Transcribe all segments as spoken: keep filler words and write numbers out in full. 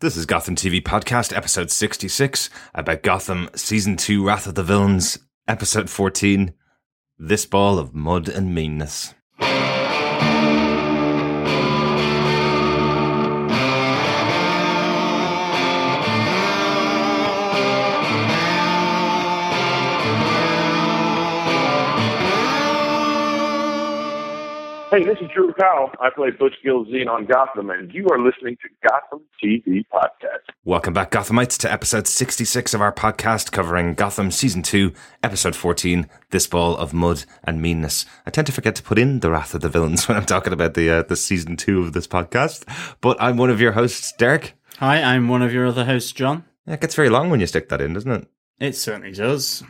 This is Gotham T V Podcast, episode sixty-six, about Gotham, season two, Wrath of the Villains, episode fourteen, This Ball of Mud and Meanness. Hey, this is Drew Powell. I play Butch Gilzine on Gotham, and you are listening to Gotham T V Podcast. Welcome back, Gothamites, to episode sixty-six of our podcast covering Gotham Season two, Episode fourteen, This Ball of Mud and Meanness. I tend to forget to put in the Wrath of the Villains when I'm talking about the, uh, the Season two of this podcast, but I'm one of your hosts, Derek. Hi, I'm one of your other hosts, John. Yeah, it gets very long when you stick that in, doesn't it? It certainly does.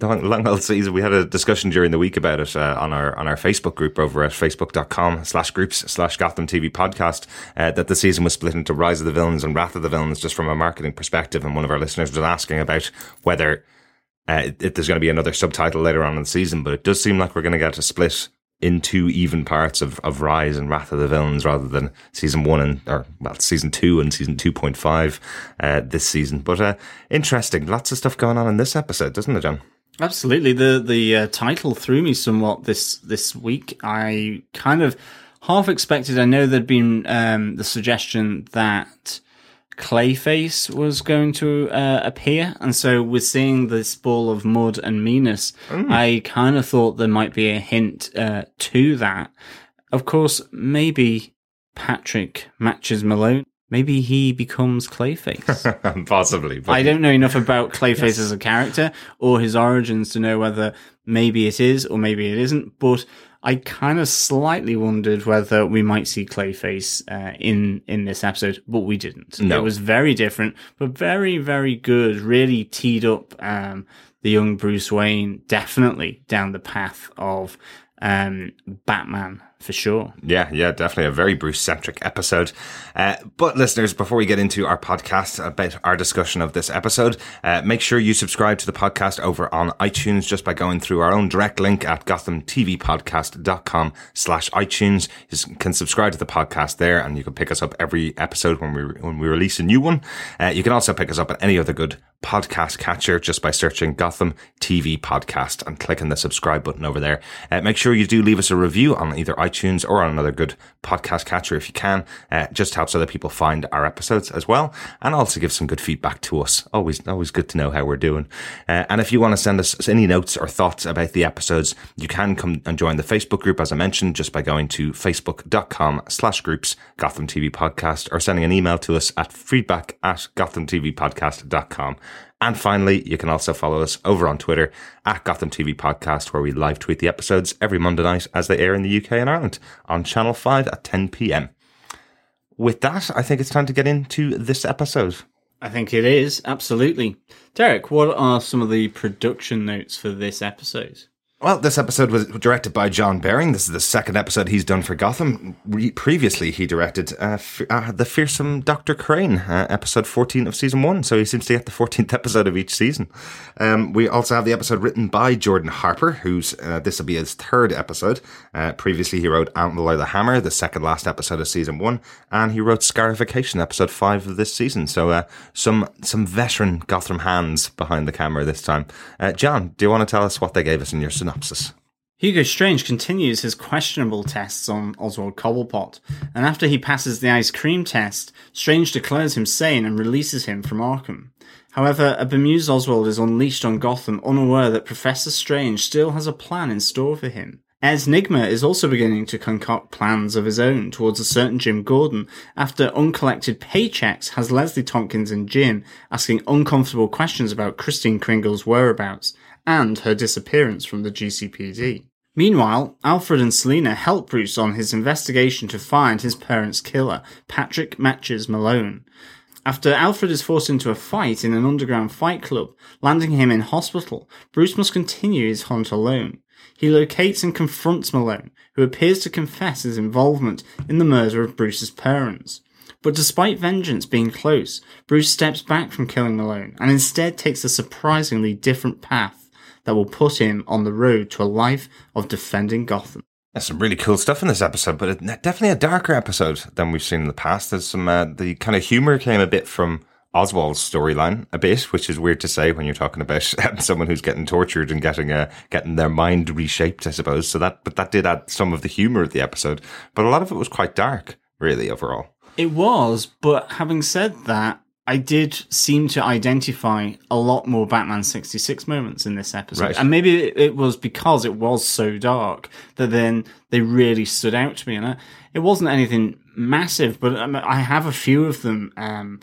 Long old season. We had a discussion during the week about it uh, on our on our Facebook group over at facebook.com slash groups slash Gotham T V podcast uh, that the season was split into Rise of the Villains and Wrath of the Villains just from a marketing perspective. And one of our listeners was asking about whether uh, if there's going to be another subtitle later on in the season, but it does seem like we're going to get a split in two even parts of, of Rise and Wrath of the Villains rather than season one and, or well, season two and season two point five uh, this season. But uh, interesting, lots of stuff going on in this episode, doesn't it, John? Absolutely. The the uh, title threw me somewhat this, this week. I kind of half expected, I know there'd been um, the suggestion that Clayface was going to uh, appear, and so we're seeing this ball of mud and meanness. Mm. I kind of thought there might be a hint uh, to that. Of course, maybe Patrick Matches Malone. Maybe he becomes Clayface. Possibly. But I don't know enough about Clayface yes. as a character or his origins to know whether maybe it is or maybe it isn't, but I kind of slightly wondered whether we might see Clayface uh, in, in this episode, but we didn't. No. It was very different, but very, very good. Really teed up um, the young Bruce Wayne, definitely down the path of um, Batman. For sure. Yeah, yeah, definitely a very Bruce-centric episode. Uh, but listeners, before we get into our podcast about our discussion of this episode, uh, make sure you subscribe to the podcast over on iTunes just by going through our own direct link at gothamtvpodcast.com slash iTunes. You can subscribe to the podcast there and you can pick us up every episode when we when we release a new one. Uh, you can also pick us up at any other good podcast catcher just by searching Gotham T V Podcast and clicking the subscribe button over there. Uh, make sure you do leave us a review on either iTunes or on another good podcast catcher if you can. Uh, just helps other people find our episodes as well, and also give some good feedback to us. Always always good to know how we're doing. Uh, and if you want to send us any notes or thoughts about the episodes, you can come and join the Facebook group, as I mentioned, just by going to facebook.com slash groups Gotham T V Podcast, or sending an email to us at feedback at gothamtvpodcast.com. And finally, you can also follow us over on Twitter at Gotham T V Podcast, where we live tweet the episodes every Monday night as they air in the U K and Ireland on Channel five at ten p.m. With that, I think it's time to get into this episode. I think it is, absolutely. Derek, what are some of the production notes for this episode? Well, this episode was directed by John Baring. This is the second episode he's done for Gotham. Re- previously, he directed uh, f- uh, The Fearsome Doctor Crane, uh, episode fourteen of season one. So he seems to get the fourteenth episode of each season. Um, we also have the episode written by Jordan Harper, who's uh, this will be his third episode. Uh, previously, he wrote Outlaw the Hammer, the second last episode of season one. And he wrote Scarification, episode five of this season. So uh, some some veteran Gotham hands behind the camera this time. Uh, John, do you want to tell us what they gave us in your synopsis? Hugo Strange continues his questionable tests on Oswald Cobblepot, and after he passes the ice cream test, Strange declares him sane and releases him from Arkham. However, a bemused Oswald is unleashed on Gotham, unaware that Professor Strange still has a plan in store for him. Ed Nygma is also beginning to concoct plans of his own towards a certain Jim Gordon after uncollected paychecks has Leslie Tompkins and Jim asking uncomfortable questions about Kristen Kringle's whereabouts and her disappearance from the G C P D. Meanwhile, Alfred and Selena help Bruce on his investigation to find his parents' killer, Patrick Matches Malone. After Alfred is forced into a fight in an underground fight club, landing him in hospital, Bruce must continue his hunt alone. He locates and confronts Malone, who appears to confess his involvement in the murder of Bruce's parents. But despite vengeance being close, Bruce steps back from killing Malone and instead takes a surprisingly different path that will put him on the road to a life of defending Gotham. There's some really cool stuff in this episode, but it, definitely a darker episode than we've seen in the past. There's some, uh, the kind of humor came a bit from Oswald's storyline a bit, which is weird to say when you're talking about someone who's getting tortured and getting a, getting their mind reshaped, I suppose. So that, but that did add some of the humor of the episode, but a lot of it was quite dark, really, overall. It was, but having said that, I did seem to identify a lot more Batman sixty-six moments in this episode. Right. And maybe it was because it was so dark that then they really stood out to me. And it wasn't anything massive, but I have a few of them um,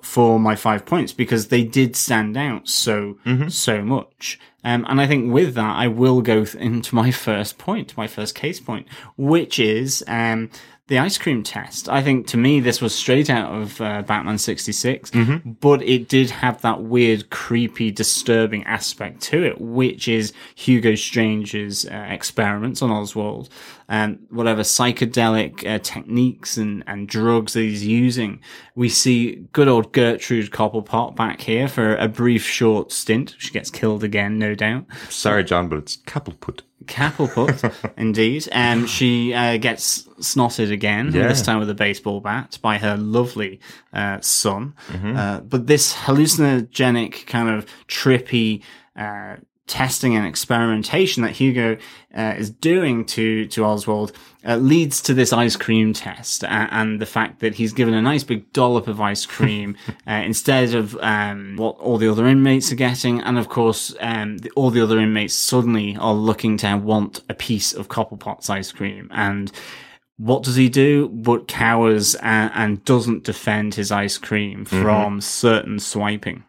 for my five points because they did stand out so, mm-hmm. so much. Um, and I think with that, I will go th- into my first point, my first case point, which is... Um, the ice cream test. I think, to me, this was straight out of uh, Batman sixty-six, mm-hmm. but it did have that weird, creepy, disturbing aspect to it, which is Hugo Strange's uh, experiments on Oswald, and whatever psychedelic uh, techniques and, and drugs that he's using. We see good old Gertrude Cobblepot back here for a brief, short stint. She gets killed again, no doubt. Sorry, John, but it's Cobblepot. Cobblepot, indeed. Um, she uh, gets snotted again, yeah. this time with a baseball bat, by her lovely uh, son. Mm-hmm. Uh, but this hallucinogenic kind of trippy uh, testing and experimentation that Hugo uh, is doing to, to Oswald uh, leads to this ice cream test and, and the fact that he's given a nice big dollop of ice cream uh, instead of um, what all the other inmates are getting. And of course, um, the, all the other inmates suddenly are looking to want a piece of Cobblepot's ice cream. And what does he do but cowers and, and doesn't defend his ice cream from mm-hmm. certain swiping?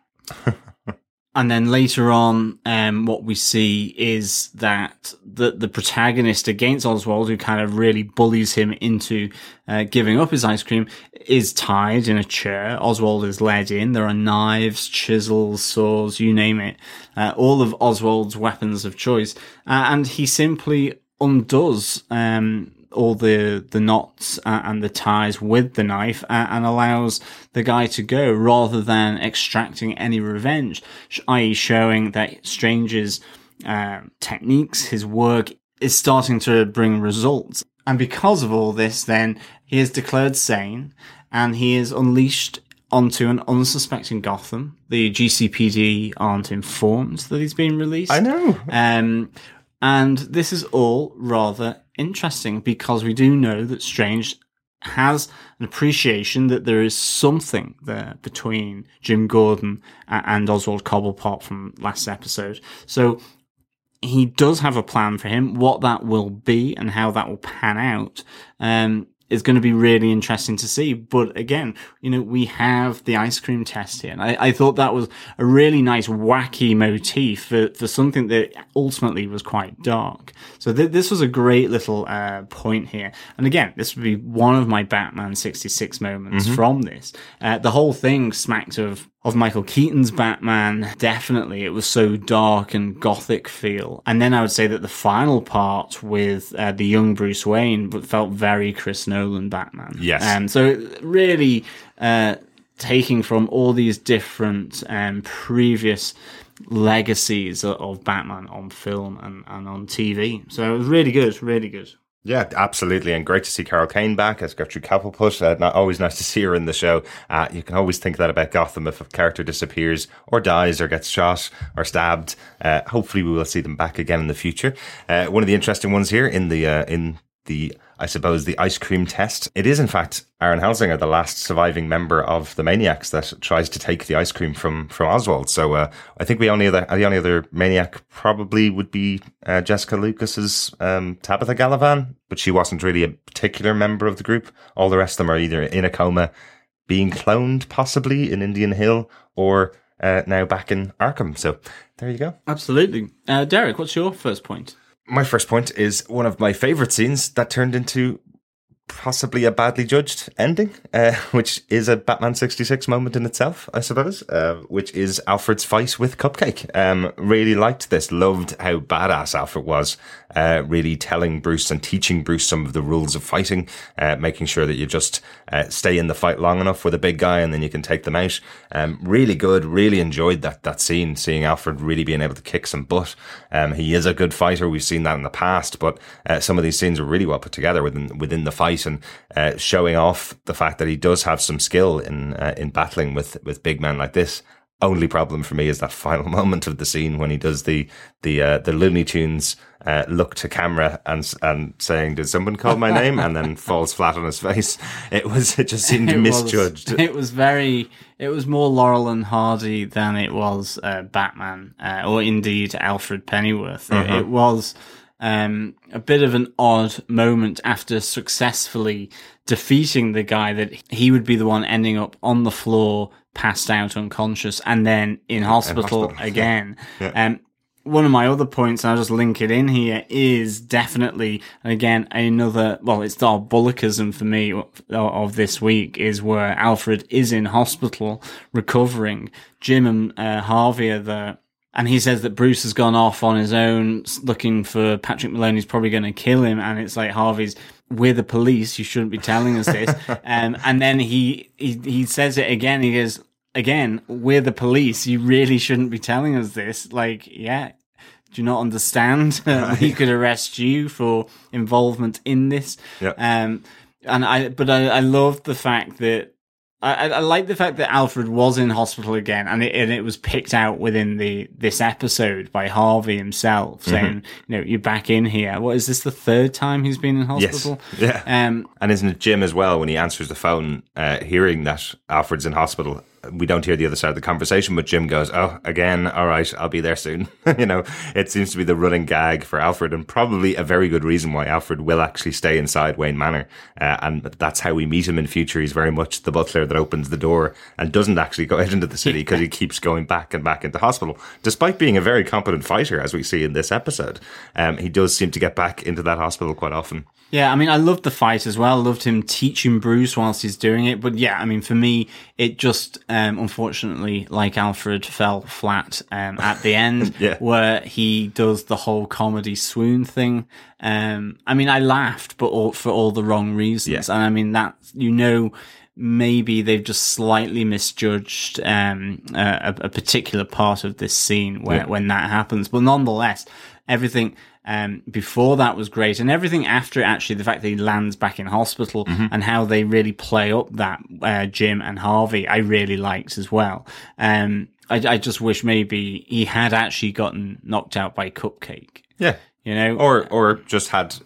And then later on, um, what we see is that the, the protagonist against Oswald, who kind of really bullies him into uh, giving up his ice cream, is tied in a chair. Oswald is led in. There are knives, chisels, saws, you name it. Uh, all of Oswald's weapons of choice. Uh, and he simply undoes um all the, the knots uh, and the ties with the knife uh, and allows the guy to go rather than extracting any revenge, that is showing that Strange's uh, techniques, his work, is starting to bring results. And because of all this, then, he is declared sane and he is unleashed onto an unsuspecting Gotham. The G C P D aren't informed that he's been released. I know. Um, and this is all rather interesting because we do know that Strange has an appreciation that there is something there between Jim Gordon and Oswald Cobblepot from last episode. So he does have a plan for him. What that will be and how that will pan out um, is going to be really interesting to see. But again, you know, we have the ice cream test here. And I, I thought that was a really nice, wacky motif for, for something that ultimately was quite dark. So th- this was a great little uh, point here. And again, this would be one of my Batman sixty-six moments mm-hmm. from this. Uh, the whole thing smacked of of Michael Keaton's Batman. Definitely, it was so dark and gothic feel. And then I would say that the final part with uh, the young Bruce Wayne felt very Chris Nolan Batman. Yes. Um, so really uh, taking from all these different um, previous legacies of Batman on film and, and on T V. So it was really good, really good. Yeah, absolutely. And great to see Carol Kane back as Gertrude Cobblepot. Uh, not always nice to see her in the show. Uh, you can always think that about Gotham. If a character disappears or dies or gets shot or stabbed, uh, hopefully we will see them back again in the future. Uh, one of the interesting ones here in the, uh, in the, I suppose, the ice cream test. It is, in fact, Aaron Helsinger, the last surviving member of the Maniacs, that tries to take the ice cream from, from Oswald. So uh, I think we only other, the only other Maniac probably would be uh, Jessica Lucas's um, Tabitha Gallivan, but she wasn't really a particular member of the group. All the rest of them are either in a coma, being cloned, possibly, in Indian Hill, or uh, now back in Arkham. So there you go. Absolutely. Uh, Derek, what's your first point? My first point is one of my favourite scenes that turned into possibly a badly judged ending, uh, which is a Batman sixty-six moment in itself, I suppose, uh, which is Alfred's fight with Cupcake. Um, really liked this, loved how badass Alfred was, uh, really telling Bruce and teaching Bruce some of the rules of fighting, uh, making sure that you just uh, stay in the fight long enough with a big guy and then you can take them out. Um, really good, really enjoyed that that scene, seeing Alfred really being able to kick some butt. Um, he is a good fighter, we've seen that in the past, but uh, some of these scenes are really well put together within within the fight, and uh, showing off the fact that he does have some skill in uh, in battling with, with big men like this. Only problem for me is that final moment of the scene when he does the the uh, the Looney Tunes uh, look to camera and and saying, "Did someone call my name?" and then falls flat on his face. It was it just seemed it misjudged. Was, it was very it was more Laurel and Hardy than it was uh, Batman uh, or indeed Alfred Pennyworth. Mm-hmm. It, it was. Um, a bit of an odd moment after successfully defeating the guy that he would be the one ending up on the floor, passed out unconscious, and then in hospital, in hospital. again. Yeah. Yeah. Um, one of my other points, and I'll just link it in here, is definitely, and again, another, well, it's our Bullockism for me of this week, is where Alfred is in hospital recovering. Jim and uh, Harvey are the... And he says that Bruce has gone off on his own looking for Patrick Malone. He's probably going to kill him. And it's like, Harvey's, we're the police. You shouldn't be telling us this. um, and then he, he he says it again. He goes, again, we're the police. You really shouldn't be telling us this. Like, yeah, do you not understand? We could arrest you for involvement in this. Yep. Um, and I, but I, I loved the fact that, I, I like the fact that Alfred was in hospital again, and it, and it was picked out within the this episode by Harvey himself, saying, mm-hmm. "You know, you're back in here. What is this? The third time he's been in hospital?" Yes. Yeah. Um, and isn't it Jim as well when he answers the phone, uh, hearing that Alfred's in hospital? We don't hear the other side of the conversation, but Jim goes, "Oh, again, all right, I'll be there soon." You know, it seems to be the running gag for Alfred, and probably a very good reason why Alfred will actually stay inside Wayne Manor. Uh, and that's how we meet him in future. He's very much the butler that opens the door and doesn't actually go out into the city because he keeps going back and back into hospital. Despite being a very competent fighter, as we see in this episode, um, he does seem to get back into that hospital quite often. Yeah, I mean, I loved the fight as well. I loved him teaching Bruce whilst he's doing it. But yeah, I mean, for me, it just... Um, unfortunately, like Alfred, fell flat um, at the end yeah. where he does the whole comedy swoon thing. Um, I mean, I laughed, but all, for all the wrong reasons. Yeah. And I mean, that, you know, maybe they've just slightly misjudged um, a, a particular part of this scene where, yeah. when that happens. But nonetheless, everything... Um, before that was great, and everything after, actually, the fact that he lands back in hospital mm-hmm. and how they really play up that uh, Jim and Harvey, I really liked as well. Um, I, I just wish maybe he had actually gotten knocked out by Cupcake. Yeah, you know, or or just had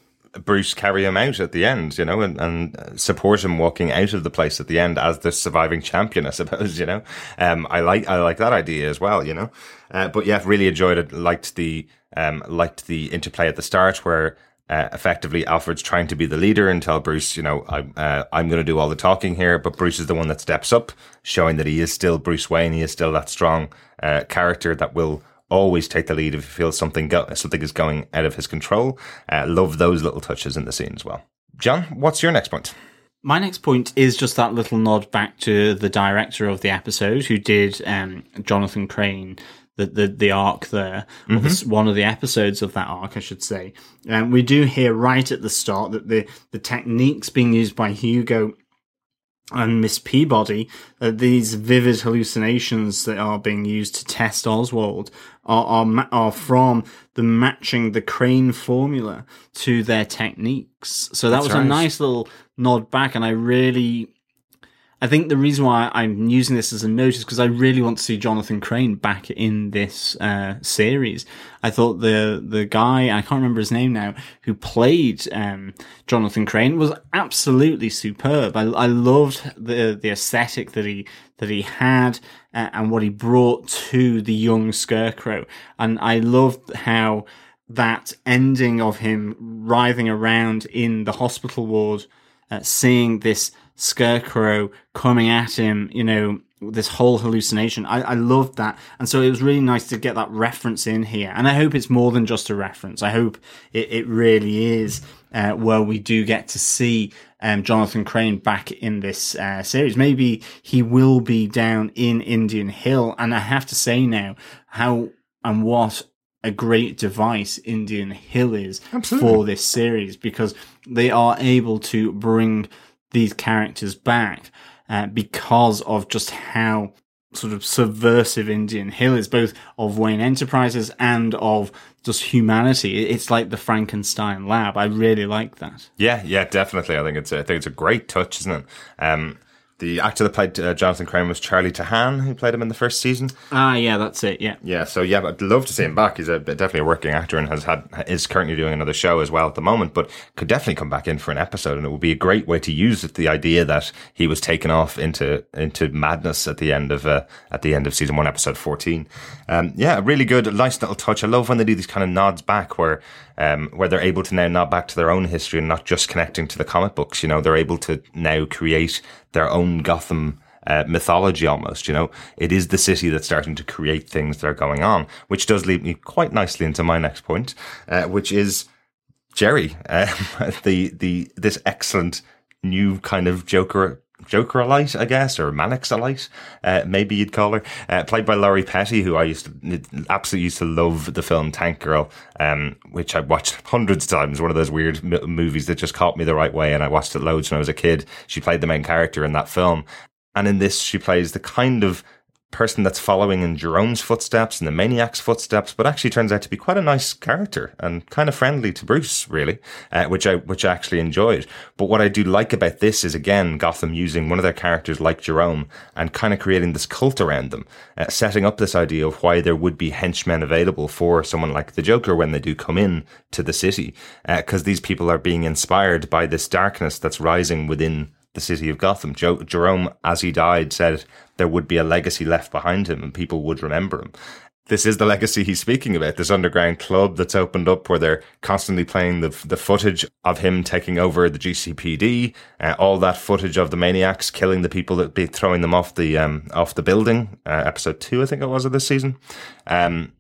Bruce carry him out at the end, you know, and, and support him walking out of the place at the end as the surviving champion, I suppose, you know. Um, I like I like that idea as well, you know. Uh, but yeah, really enjoyed it. Liked the um, liked the interplay at the start where. Uh, effectively, Alfred's trying to be the leader and tell Bruce, you know, I, uh, I'm going to do all the talking here. But Bruce is the one that steps up, showing that he is still Bruce Wayne. He is still that strong uh, character that will always take the lead if he feels something go- something is going out of his control. Uh, love those little touches in the scene as well. John, what's your next point? My next point is just that little nod back to the director of the episode, who did um, Jonathan Crane, The, the the arc there, mm-hmm. or this, one of the episodes of that arc, I should say. And um, we do hear right at the start that the, the techniques being used by Hugo and Miss Peabody, uh, these vivid hallucinations that are being used to test Oswald, are are, are from the matching the Crane formula to their techniques. So that That's was right. a nice little nod back, and I really... I think the reason why I'm using this as a note is because I really want to see Jonathan Crane back in this uh, series. I thought the the guy, I can't remember his name now, who played um, Jonathan Crane was absolutely superb. I, I loved the the aesthetic that he that he had uh, and what he brought to the young Scarecrow, and I loved how that ending of him writhing around in the hospital ward, uh, seeing this Scarecrow coming at him, you know, this whole hallucination. I, I loved that. And so it was really nice to get that reference in here. And I hope it's more than just a reference. I hope it, it really is uh, where we do get to see um, Jonathan Crane back in this uh, series. Maybe he will be down in Indian Hill. And I have to say now how and what a great device Indian Hill is Absolutely. For this series, because they are able to bring these characters back. Uh, because of just how sort of subversive Indian Hill is, both of Wayne Enterprises and of just humanity. It's like the Frankenstein lab. I really like that. Yeah, yeah, definitely. I think it's a, I think it's a great touch, isn't it? Um, the actor that played uh, Jonathan Crane was Charlie Tahan, who played him in the first season. Ah, yeah, that's it. Yeah, yeah. So yeah, I'd love to see him back. He's a, definitely a working actor and has had is currently doing another show as well at the moment, but could definitely come back in for an episode. And it would be a great way to use it, the idea that he was taken off into into madness at the end of uh, at the end of season one, episode fourteen. Um, yeah, really good, nice little touch. I love when they do these kind of nods back, where um, where they're able to now nod back to their own history and not just connecting to the comic books. You know, they're able to now create their own Gotham uh, mythology almost, you know. It is the city that's starting to create things that are going on, which does lead me quite nicely into my next point, uh, which is Jerry, um, the the this excellent new kind of Joker, Jokeralite, I guess, or Manixalite, uh, maybe you'd call her, uh, played by Lori Petty, who I used to absolutely used to love the film Tank Girl, um, which I watched hundreds of times. One of those weird m- movies that just caught me the right way, and I watched it loads when I was a kid. She played the main character in that film, and in this, she plays the kind of person that's following in Jerome's footsteps and the maniac's footsteps, but actually turns out to be quite a nice character and kind of friendly to Bruce, really, uh, which I which I actually enjoyed. But what I do like about this is, again, Gotham using one of their characters like Jerome and kind of creating this cult around them, uh, setting up this idea of why there would be henchmen available for someone like the Joker when they do come in to the city, because uh, these people are being inspired by this darkness that's rising within the city of Gotham. Jo- Jerome, as he died, said there would be a legacy left behind him and people would remember him. This is the legacy he's speaking about, this underground club that's opened up where they're constantly playing the the footage of him taking over the G C P D, uh, all that footage of the maniacs killing the people that be throwing them off the um, off the building, uh, episode two, I think it was, of this season. Um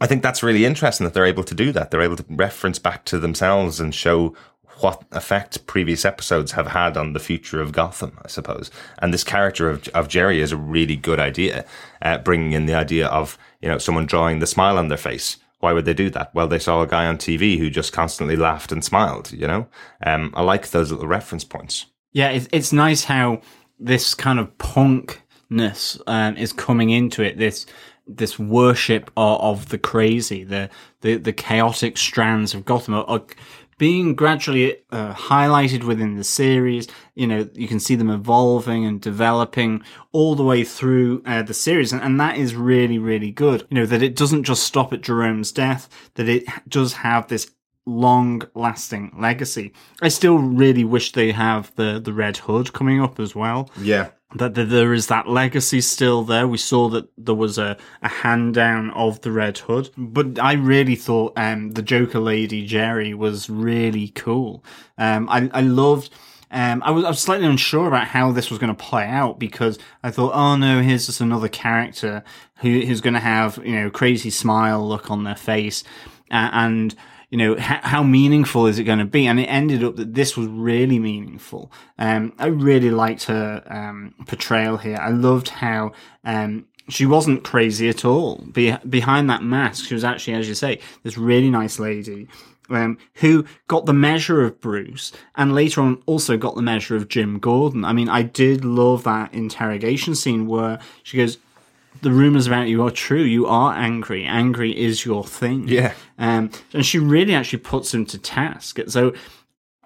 I think that's really interesting that they're able to do that. They're able to reference back to themselves and show what effect previous episodes have had on the future of Gotham, I suppose. And this character of of Jerry is a really good idea, uh, bringing in the idea of, you know, someone drawing the smile on their face. Why would they do that? Well, they saw a guy on T V who just constantly laughed and smiled, you know? Um, I like those little reference points. Yeah, it's, it's nice how this kind of punkness um, is coming into it, this this worship of, of the crazy, the, the, the chaotic strands of Gotham are, are being gradually uh, highlighted within the series. You know, you can see them evolving and developing all the way through uh, the series. And, and that is really, really good. You know, that it doesn't just stop at Jerome's death, that it does have this long-lasting legacy. I still really wish they have the, the Red Hood coming up as well. Yeah. That there is that legacy still there. We saw that there was a, a hand down of the Red Hood. But I really thought um, the Joker Lady, Jerry, was really cool. Um, I, I loved... Um, I was, I was slightly unsure about how this was going to play out, because I thought, oh no, here's just another character who, who's going to have, you know, crazy smile look on their face. Uh, and... You know, h- how meaningful is it going to be? And it ended up that this was really meaningful. Um, I really liked her um, portrayal here. I loved how um, she wasn't crazy at all. Be- behind that mask, she was actually, as you say, this really nice lady um, who got the measure of Bruce and later on also got the measure of Jim Gordon. I mean, I did love that interrogation scene where she goes, the rumors about you are true. You are angry. Angry is your thing. Yeah. Um, and she really actually puts him to task. So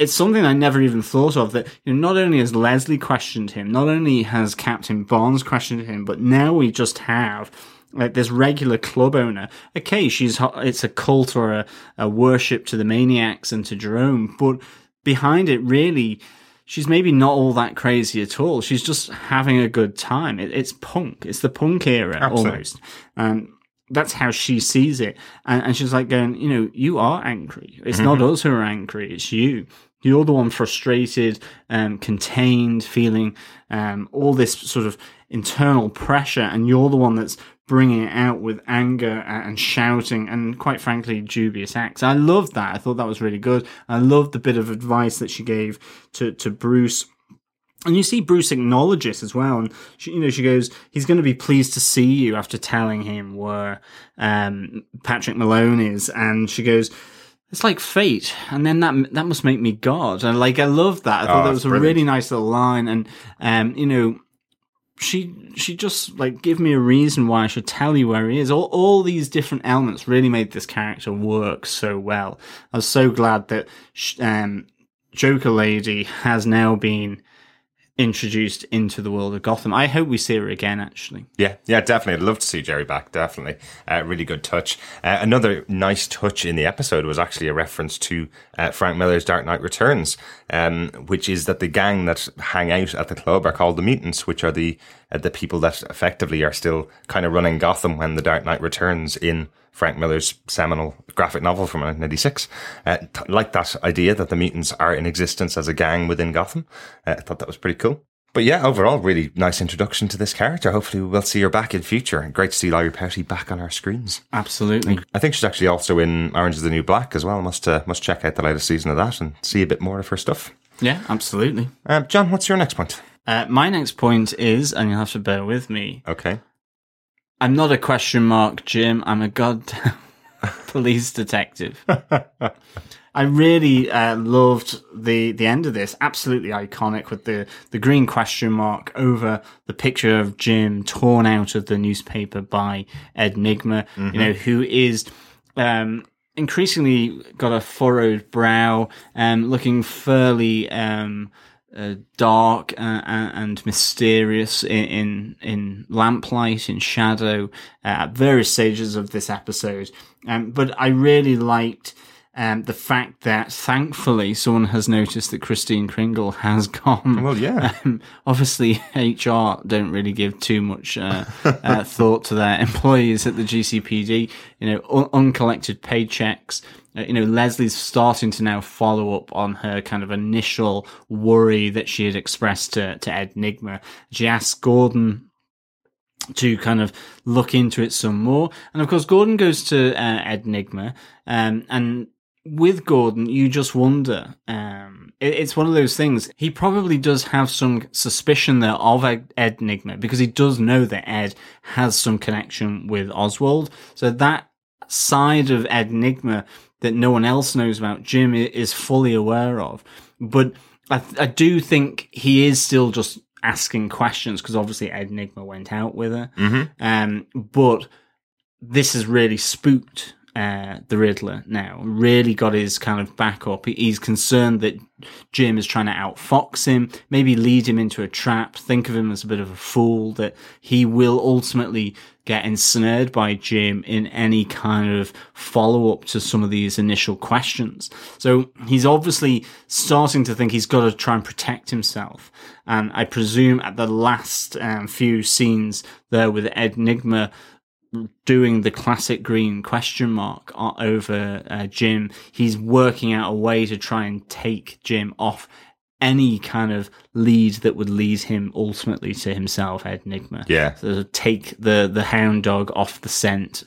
it's something I never even thought of, that, you know, not only has Leslie questioned him, not only has Captain Barnes questioned him, but now we just have like this regular club owner. Okay, she's it's a cult or a, a worship to the maniacs and to Jerome, but behind it really... she's maybe not all that crazy at all. She's just having a good time. It, it's punk. It's the punk era. Absolutely. Almost. And um, that's how she sees it. And, and she's like going, you know, you are angry. It's mm-hmm. not us who are angry. It's you. The other one frustrated, um, contained, feeling um, all this sort of internal pressure, and you're the one that's bringing it out with anger and shouting and, quite frankly, dubious acts. I loved that. I thought that was really good. I loved the bit of advice that she gave to, to Bruce. And you see Bruce acknowledge it as well. And, she, you know, she goes, he's going to be pleased to see you after telling him where um, Patrick Malone is. And she goes... It's like fate, and then that that must make me God. And like I love that. I thought oh, that was a brilliant. really nice little line. And um, you know, she she just like give me a reason why I should tell you where he is. All all these different elements really made this character work so well. I was so glad that um, Joker Lady has now been introduced into the world of Gotham. I hope we see her again, actually. Yeah, yeah, definitely. I'd love to see Jerry back, definitely. Uh, really good touch. Uh, another nice touch in the episode was actually a reference to uh, Frank Miller's Dark Knight Returns, um, which is that the gang that hang out at the club are called the Mutants, which are the uh, the people that effectively are still kind of running Gotham when the Dark Knight returns in Frank Miller's seminal graphic novel from nineteen eighty-six. Uh, t- like that idea that the mutants are in existence as a gang within Gotham. Uh, I thought that was pretty cool. But yeah, overall, really nice introduction to this character. Hopefully we'll see her back in future. And great to see Lori Petty back on our screens. Absolutely. And I think she's actually also in Orange is the New Black as well. Must uh, must check out the latest season of that and see a bit more of her stuff. Yeah, absolutely. Uh, John, what's your next point? Uh, my next point is, and you'll have to bear with me. Okay. I'm not a question mark, Jim. I'm a goddamn police detective. I really uh, loved the, the end of this. Absolutely iconic with the, the green question mark over the picture of Jim torn out of the newspaper by Ed Nygma, mm-hmm. you know, who is um, increasingly got a furrowed brow, um, looking fairly... Um, Uh, dark uh, and mysterious in, in in lamplight, in shadow, uh, at various stages of this episode. Um, but I really liked um, the fact that, thankfully, someone has noticed that Kristen Kringle has gone. Well, yeah. Um, obviously, H R don't really give too much uh, uh, thought to their employees at the G C P D. You know, un- uncollected paychecks. You know, Leslie's starting to now follow up on her kind of initial worry that she had expressed to, to Ed Nygma. She asks Gordon to kind of look into it some more. And, of course, Gordon goes to uh, Ed Nygma. Um, and with Gordon, you just wonder. Um, it, it's one of those things. He probably does have some suspicion there of Ed, Ed Nygma because he does know that Ed has some connection with Oswald. So that side of Ed Nygma that no one else knows about, Jim is fully aware of. But I, th- I do think he is still just asking questions because obviously Ed Nygma went out with her. Mm-hmm. Um, but this has really spooked uh, the Riddler now, really got his kind of back up. He's concerned that Jim is trying to outfox him, maybe lead him into a trap, think of him as a bit of a fool, that he will ultimately get ensnared by Jim in any kind of follow-up to some of these initial questions. So he's obviously starting to think he's got to try and protect himself. And I presume at the last um, few scenes there with Ed Nygma doing the classic green question mark over uh, Jim, he's working out a way to try and take Jim off any kind of lead that would lead him ultimately to himself, Ed Nygma. Yeah. So take the, the hound dog off the scent.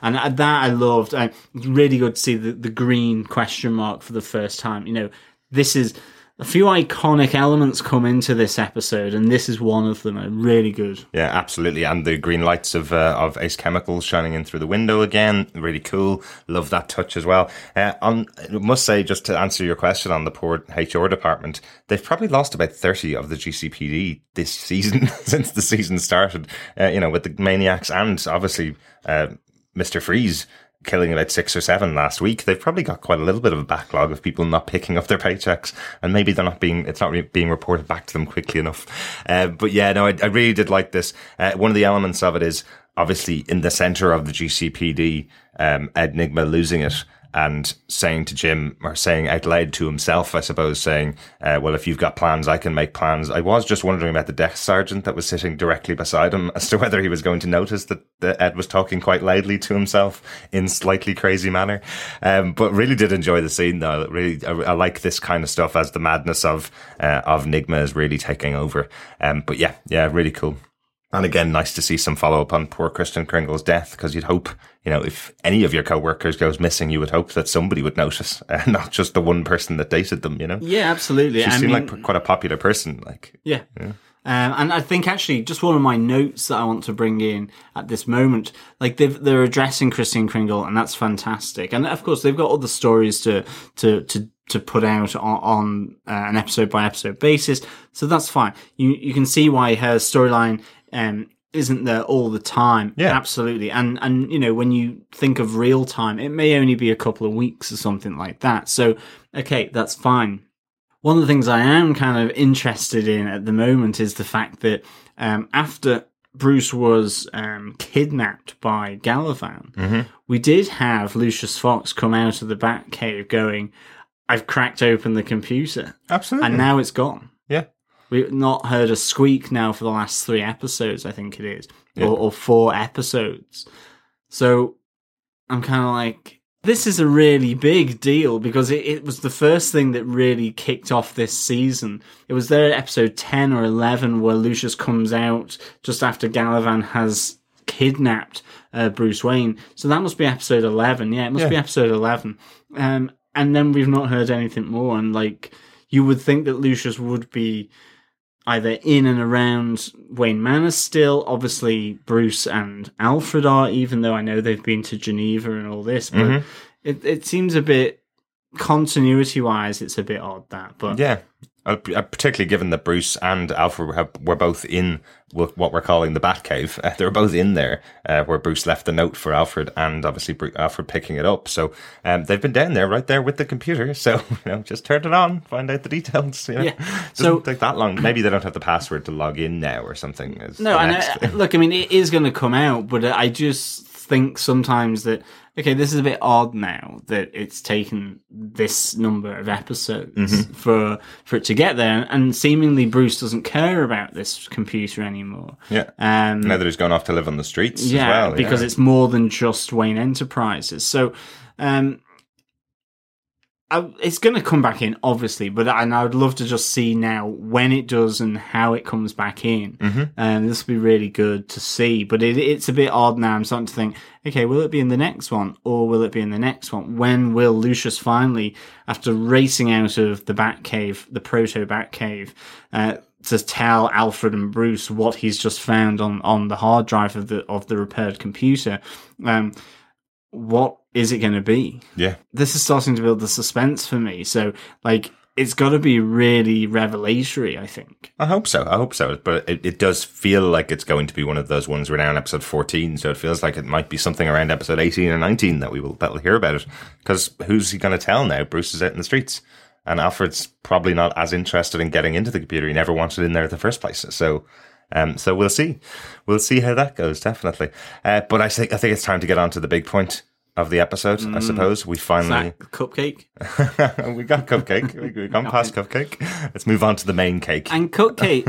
And that I loved. Uh, really good to see the, the green question mark for the first time. You know, this is... A few iconic elements come into this episode, and this is one of them. Really good. Yeah, absolutely. And the green lights of uh, of Ace Chemicals shining in through the window again. Really cool. Love that touch as well. Uh, on, I must say, just to answer your question on the poor H R department, they've probably lost about thirty of the G C P D this season since the season started, uh, you know, with the Maniacs and obviously uh, Mister Freeze killing about six or seven last week. They've probably got quite a little bit of a backlog of people not picking up their paychecks, and maybe they're not being, it's not really being reported back to them quickly enough. Uh, but yeah, no, I, I really did like this. Uh, one of the elements of it is obviously in the center of the G C P D, um, Ed Nygma losing it. and saying to Jim, or saying out loud to himself, I suppose, saying, uh, well, if you've got plans, I can make plans. I was just wondering about the desk sergeant that was sitting directly beside him as to whether he was going to notice that, that Ed was talking quite loudly to himself in slightly crazy manner. Um, but really did enjoy the scene, though. Really, I, I like this kind of stuff as the madness of uh, of Nygma is really taking over. Um, but yeah, yeah, really cool. And again, nice to see some follow-up on poor Kristen Kringle's death, because you'd hope, you know, if any of your co-workers goes missing, you would hope that somebody would notice, uh, not just the one person that dated them, you know? Yeah, absolutely. She I seemed mean, like quite a popular person. like Yeah. You know? Um, and I think actually just one of my notes that I want to bring in at this moment, like they've, they're addressing Kristen Kringle, and that's fantastic. And of course, they've got other stories to to to, to put out on, on uh, an episode by episode basis, so that's fine. You you can see why her storyline um, isn't there all the time. Yeah, absolutely. And and you know, when you think of real time, it may only be a couple of weeks or something like that. So okay, that's fine. One of the things I am kind of interested in at the moment is the fact that um, after Bruce was um, kidnapped by Gallivan, mm-hmm. we did have Lucius Fox come out of the Batcave going, I've cracked open the computer. Absolutely. And now it's gone. Yeah. We've not heard a squeak now for the last three episodes, I think it is, yeah. or, or four episodes. So I'm kind of like... This is a really big deal because it, it was the first thing that really kicked off this season. It was there at episode ten or eleven where Lucius comes out just after Gallivan has kidnapped uh, Bruce Wayne. So that must be episode eleven. Yeah, it must yeah. be episode eleven. Um, and then we've not heard anything more. And like, you would think that Lucius would be either in and around Wayne Manor still. Obviously, Bruce and Alfred are, even though I know they've been to Geneva and all this. But mm-hmm. it, it seems a bit, continuity-wise, it's a bit odd, that. But yeah, uh, particularly given that Bruce and Alfred have, were both in what we're calling the Batcave. Uh, they were both in there uh, where Bruce left the note for Alfred, and obviously Bruce, Alfred picking it up. So um, they've been down there, right there with the computer. So, you know, just turn it on, find out the details. You know? Yeah. Doesn't so, take that long. Maybe they don't have the password to log in now or something. No, and I, look, I mean, it is going to come out, but I just think sometimes that, okay, this is a bit odd now that it's taken this number of episodes mm-hmm. for for it to get there, and seemingly Bruce doesn't care about this computer anymore. Yeah, um, now that he's gone off to live on the streets yeah, as well. Yeah, because it's more than just Wayne Enterprises. So um, I, it's going to come back in, obviously, but and I would love to just see now when it does and how it comes back in. And mm-hmm. um, this will be really good to see, but it, it's a bit odd now. I'm starting to think, okay, will it be in the next one, or will it be in the next one? When will Lucius finally, after racing out of the Batcave, the proto-Batcave, uh, to tell Alfred and Bruce what he's just found on, on the hard drive of the of the repaired computer, um, what is it going to be? Yeah. This is starting to build the suspense for me. So, like, it's got to be really revelatory, I think. I hope so. I hope so. But it, it does feel like it's going to be one of those ones. We're now in episode fourteen, so it feels like it might be something around episode eighteen or nineteen that we will that we'll hear about it. Because who's he going to tell now? Bruce is out in the streets. And Alfred's probably not as interested in getting into the computer. He never wanted in there in the first place. So... Um, so we'll see. We'll see how that goes, definitely. Uh, but I think I think it's time to get on to the big point of the episode, mm. I suppose. We finally... Cupcake? We got Cupcake. We've we gone past Cupcake. Let's move on to the main cake. And Cupcake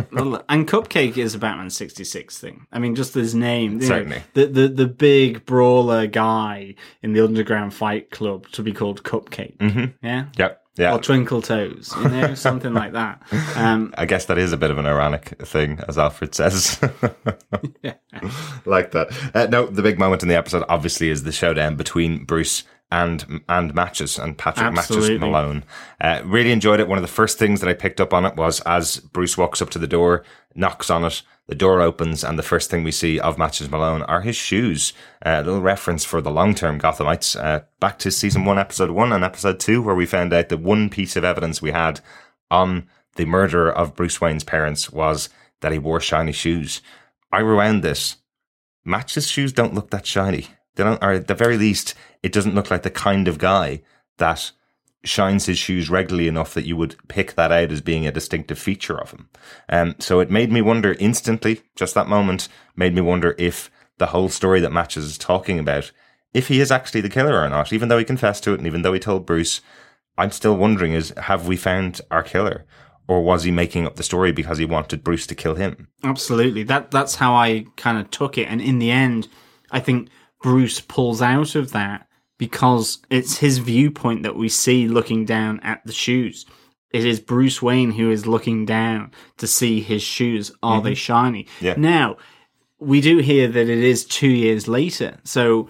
and Cupcake is a Batman sixty-six thing. I mean, just his name. Certainly. Know, the, the, the big brawler guy in the underground fight club to be called Cupcake. Mm-hmm. Yeah? Yep. Yeah. Or Twinkle Toes, you know, something like that. Um, I guess that is a bit of an ironic thing, as Alfred says. Yeah. Like that. Uh, no, the big moment in the episode, obviously, is the showdown between Bruce and and Matches, and Patrick Absolutely. Matches Malone. Uh, really enjoyed it. One of the first things that I picked up on it was as Bruce walks up to the door, knocks on it, the door opens, and the first thing we see of Matches Malone are his shoes. A uh, little reference for the long-term Gothamites. Uh, back to season one, episode one and episode two, where we found out the one piece of evidence we had on the murder of Bruce Wayne's parents was that he wore shiny shoes. I rewound this. Matches' shoes don't look that shiny. They don't, or at the very least, it doesn't look like the kind of guy that shines his shoes regularly enough that you would pick that out as being a distinctive feature of him. Um, so it made me wonder instantly, just that moment, made me wonder if the whole story that Matches is talking about if he is actually the killer or not, even though he confessed to it and even though he told Bruce. I'm still wondering is, have we found our killer? Or was he making up the story because he wanted Bruce to kill him? Absolutely. That That's how I kind of took it. And in the end, I think Bruce pulls out of that because it's his viewpoint that we see looking down at the shoes. It is Bruce Wayne who is looking down to see his shoes. Are mm-hmm. they shiny? Yeah. Now, we do hear that it is two years later. So,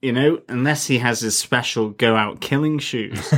you know, unless he has his special go-out killing shoes,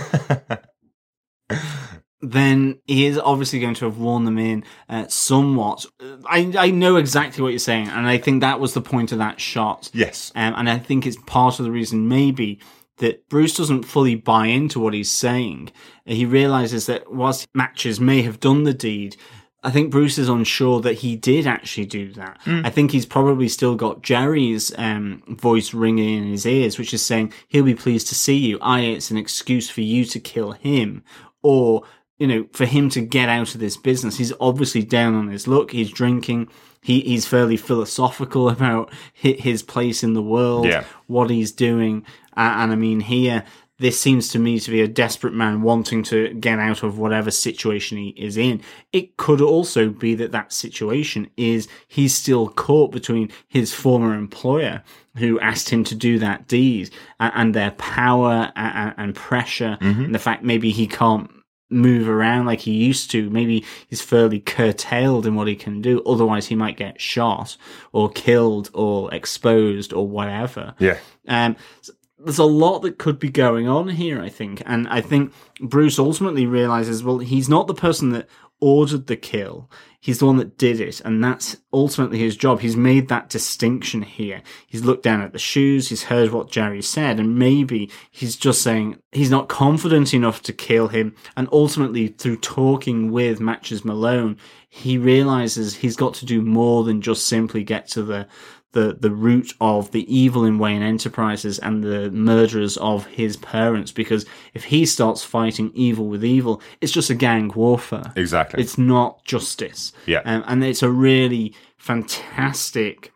then he is obviously going to have worn them in uh, somewhat. I I know exactly what you're saying, and I think that was the point of that shot. Yes. Um, and I think it's part of the reason maybe that Bruce doesn't fully buy into what he's saying. He realises that whilst Matches may have done the deed, I think Bruce is unsure that he did actually do that. Mm. I think he's probably still got Jerry's um, voice ringing in his ears, which is saying, he'll be pleased to see you. Aye, it's an excuse for you to kill him or, you know, for him to get out of this business. He's obviously down on his luck. He's drinking. He, he's fairly philosophical about his place in the world, yeah. what he's doing. Uh, and I mean, here, this seems to me to be a desperate man wanting to get out of whatever situation he is in. It could also be that that situation is he's still caught between his former employer who asked him to do that deed and their power and pressure mm-hmm. and the fact maybe he can't move around like he used to. Maybe he's fairly curtailed in what he can do. Otherwise, he might get shot or killed or exposed or whatever. Yeah. Um. So there's a lot that could be going on here, I think. And I think Bruce ultimately realizes, well, he's not the person that ordered the kill. He's the one that did it. And that's ultimately his job. He's made that distinction here. He's looked down at the shoes. He's heard what Jerry said. And maybe he's just saying he's not confident enough to kill him. And ultimately, through talking with Matches Malone, he realizes he's got to do more than just simply get to the the the root of the evil in Wayne Enterprises and the murderers of his parents, because if he starts fighting evil with evil, it's just a gang warfare. Exactly. It's not justice. Yeah. Um, and it's a really fantastic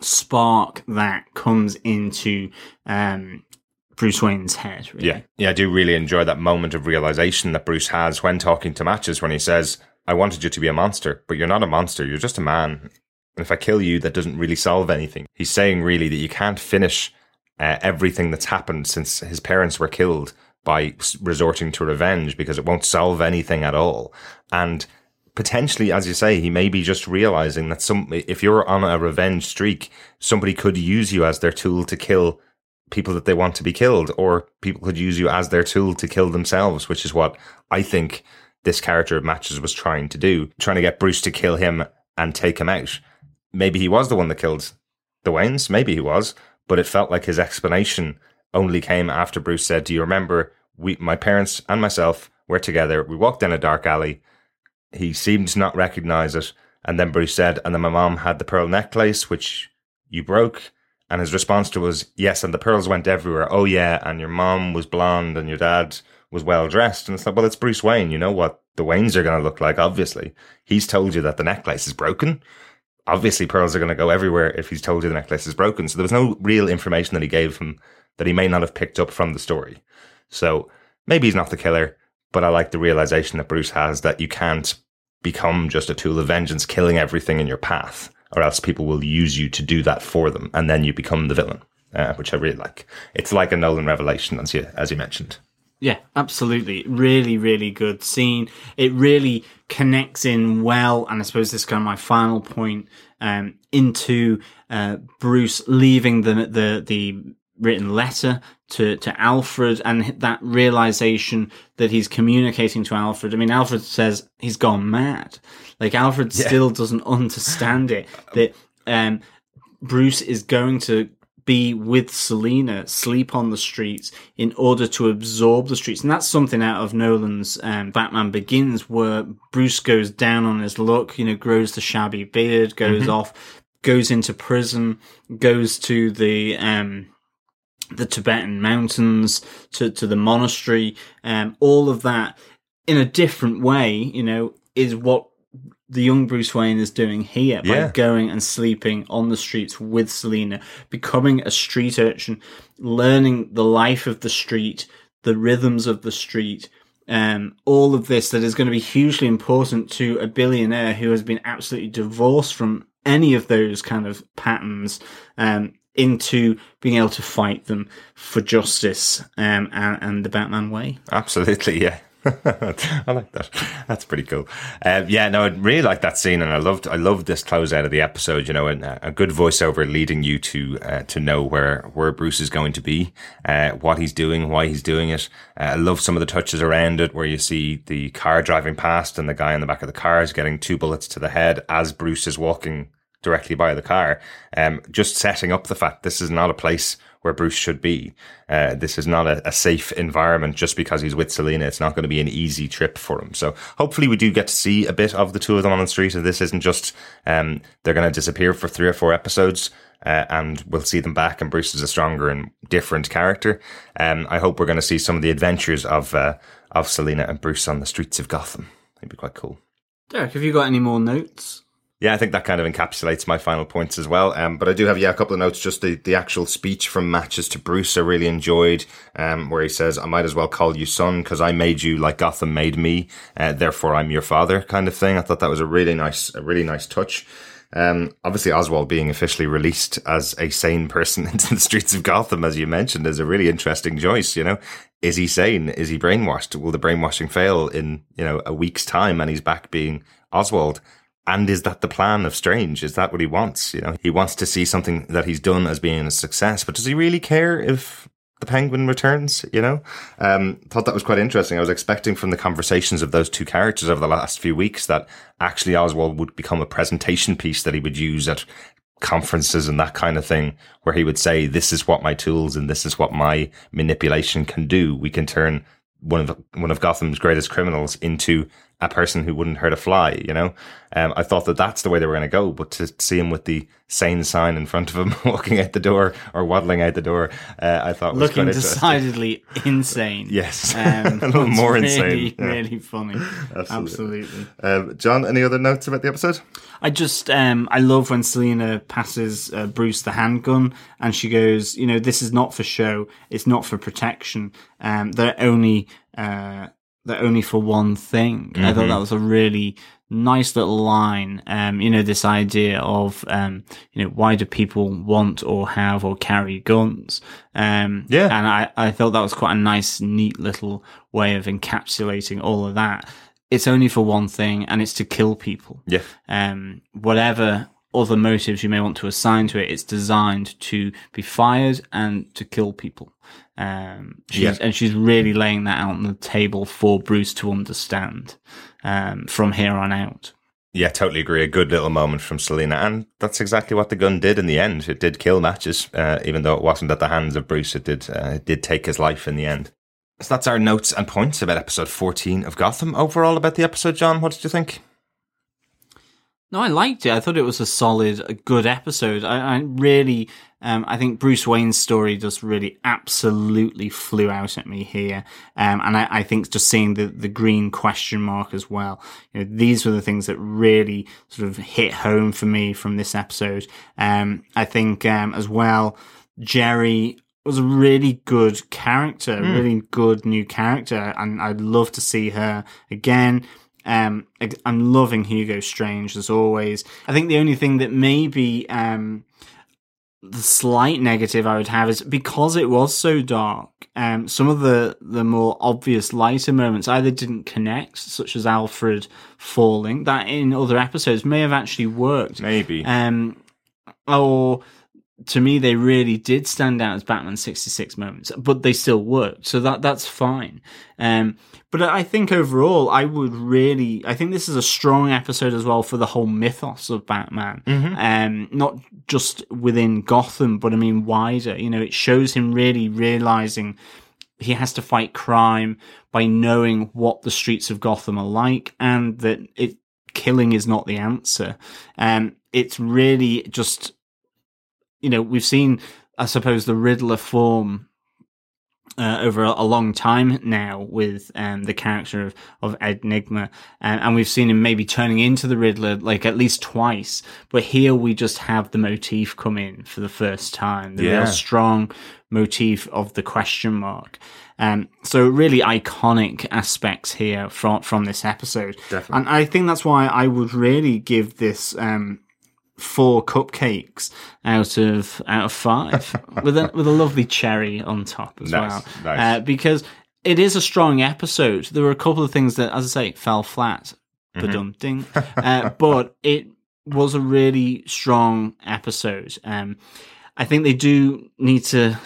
spark that comes into um, Bruce Wayne's head. Really. Yeah. Yeah, I do really enjoy that moment of realization that Bruce has when talking to Matches when he says, I wanted you to be a monster, but you're not a monster. You're just a man. And if I kill you, that doesn't really solve anything. He's saying really that you can't finish uh, everything that's happened since his parents were killed by resorting to revenge because it won't solve anything at all. And potentially, as you say, he may be just realizing that some if you're on a revenge streak, somebody could use you as their tool to kill people that they want to be killed, or people could use you as their tool to kill themselves, which is what I think this character of Matches was trying to do, trying to get Bruce to kill him and take him out. Maybe he was the one that killed the Waynes. Maybe he was. But it felt like his explanation only came after Bruce said, do you remember, we, my parents and myself were together. We walked down a dark alley. He seemed to not recognise it. And then Bruce said, and then my mom had the pearl necklace, which you broke. And his response to was, yes, and the pearls went everywhere. Oh, yeah, and your mom was blonde and your dad was well-dressed. And it's like, well, it's Bruce Wayne. You know what the Waynes are going to look like, obviously. He's told you that the necklace is broken. Obviously, pearls are going to go everywhere if he's told you the necklace is broken. So there was no real information that he gave him that he may not have picked up from the story. So maybe he's not the killer, but I like the realization that Bruce has that you can't become just a tool of vengeance, killing everything in your path, or else people will use you to do that for them, and then you become the villain, uh, which I really like. It's like a Nolan revelation, as you, as you mentioned. Yeah, absolutely. Really, really good scene. It really connects in well, and I suppose this is kind of my final point, um, into uh, Bruce leaving the, the the written letter to, to Alfred and that realization that he's communicating to Alfred. I mean, Alfred says he's gone mad. Like, Alfred yeah. still doesn't understand it, that um, Bruce is going to be with Selena, sleep on the streets in order to absorb the streets. And that's something out of Nolan's um, Batman Begins, where Bruce goes down on his luck, you know, grows the shabby beard, goes mm-hmm. off, goes into prison, goes to the um, the Tibetan mountains, to, to the monastery. Um, all of that in a different way, you know, is what the young Bruce Wayne is doing here yeah. by going and sleeping on the streets with Selena, becoming a street urchin, learning the life of the street, the rhythms of the street, um, all of this that is going to be hugely important to a billionaire who has been absolutely divorced from any of those kind of patterns, um, into being able to fight them for justice, um, and, and the Batman way. Absolutely, yeah. I like that. That's pretty cool. Um, yeah, no, I really like that scene, and I loved, I loved this close out of the episode. You know, and a good voiceover leading you to uh, to know where where Bruce is going to be, uh, what he's doing, why he's doing it. Uh, I love some of the touches around it, where you see the car driving past, and the guy in the back of the car is getting two bullets to the head as Bruce is walking directly by the car. Um, just setting up the fact this is not a place where Bruce should be. Uh, this is not a, a safe environment just because he's with Selena. It's not going to be an easy trip for him. So hopefully we do get to see a bit of the two of them on the street, and this isn't just um, they're going to disappear for three or four episodes uh, and we'll see them back and Bruce is a stronger and different character. Um, I hope we're going to see some of the adventures of, uh, of Selena and Bruce on the streets of Gotham. It'd be quite cool. Derek, have you got any more notes? Yeah, I think that kind of encapsulates my final points as well. Um, but I do have, yeah, a couple of notes. Just the, the actual speech from Matches to Bruce I really enjoyed, um, where he says, I might as well call you son because I made you like Gotham made me. Uh, therefore, I'm your father kind of thing. I thought that was a really nice, a really nice touch. Um, obviously, Oswald being officially released as a sane person into the streets of Gotham, as you mentioned, is a really interesting choice. You know, is he sane? Is he brainwashed? Will the brainwashing fail in, you know, a week's time and he's back being Oswald? And is that the plan of Strange? Is that what he wants? You know, he wants to see something that he's done as being a success, but does he really care if the Penguin returns? You know, um, thought that was quite interesting. I was expecting from the conversations of those two characters over the last few weeks that actually Oswald would become a presentation piece that he would use at conferences and that kind of thing, where he would say, this is what my tools and this is what my manipulation can do. We can turn one of one of Gotham's greatest criminals into a person who wouldn't hurt a fly, you know? Um, I thought that that's the way they were going to go, but to see him with the sane sign in front of him walking out the door or waddling out the door, uh, I thought was quite interesting. Looking decidedly insane. Yes. Um, a little more really, insane. Yeah. Really funny. Absolutely. Absolutely. Um, John, any other notes about the episode? I just, um, I love when Selena passes uh, Bruce the handgun and she goes, you know, this is not for show. It's not for protection. Um, they're only... Uh, They're only for one thing. Mm-hmm. I thought that was a really nice little line. Um, you know, this idea of, um, you know, why do people want or have or carry guns? Um, yeah. And I, I thought that was quite a nice, neat little way of encapsulating all of that. It's only for one thing, and it's to kill people. Yeah. Um, whatever other motives you may want to assign to it, it's designed to be fired and to kill people. Um, she's, yeah. And she's really laying that out on the table for Bruce to understand um, from here on out. Yeah, totally agree. A good little moment from Selena. And that's exactly what the gun did in the end. It did kill Matches, uh, even though it wasn't at the hands of Bruce. It did, uh, it did take his life in the end. So that's our notes and points about episode fourteen of Gotham. Overall about the episode, John, what did you think? No, I liked it. I thought it was a solid, a good episode. I, I really, um, I think Bruce Wayne's story just really absolutely flew out at me here. Um, and I, I think just seeing the, the green question mark as well, you know, these were the things that really sort of hit home for me from this episode. Um, I think, um, as well, Jerry was a really good character, mm. really good new character. And I'd love to see her again. Um, I'm loving Hugo Strange as always. I think the only thing that maybe um, the slight negative I would have is because it was so dark, um, some of the, the more obvious lighter moments either didn't connect, such as Alfred falling, that in other episodes may have actually worked. Maybe. Um, or... to me, they really did stand out as Batman sixty-six moments, but they still worked. So that that's fine. Um, but I think overall, I would really... I think this is a strong episode as well for the whole mythos of Batman. Mm-hmm. Um, not just within Gotham, but I mean wider. You know, it shows him really realizing he has to fight crime by knowing what the streets of Gotham are like and that it, killing is not the answer. Um, it's really just... You know, we've seen, I suppose, the Riddler form uh, over a, a long time now with um, the character of, of Ed Nygma. Uh, and we've seen him maybe turning into the Riddler like at least twice. But here we just have the motif come in for the first time. The yeah. real strong motif of the question mark. Um, so really iconic aspects here from, from this episode. Definitely. And I think that's why I would really give this um, four cupcakes out of out of five with a with a lovely cherry on top as nice, well. Nice. Uh, because it is a strong episode. There were a couple of things that, as I say, fell flat. Mm-hmm. Ba-dum-ding. Uh, but it was a really strong episode. Um, I think they do need to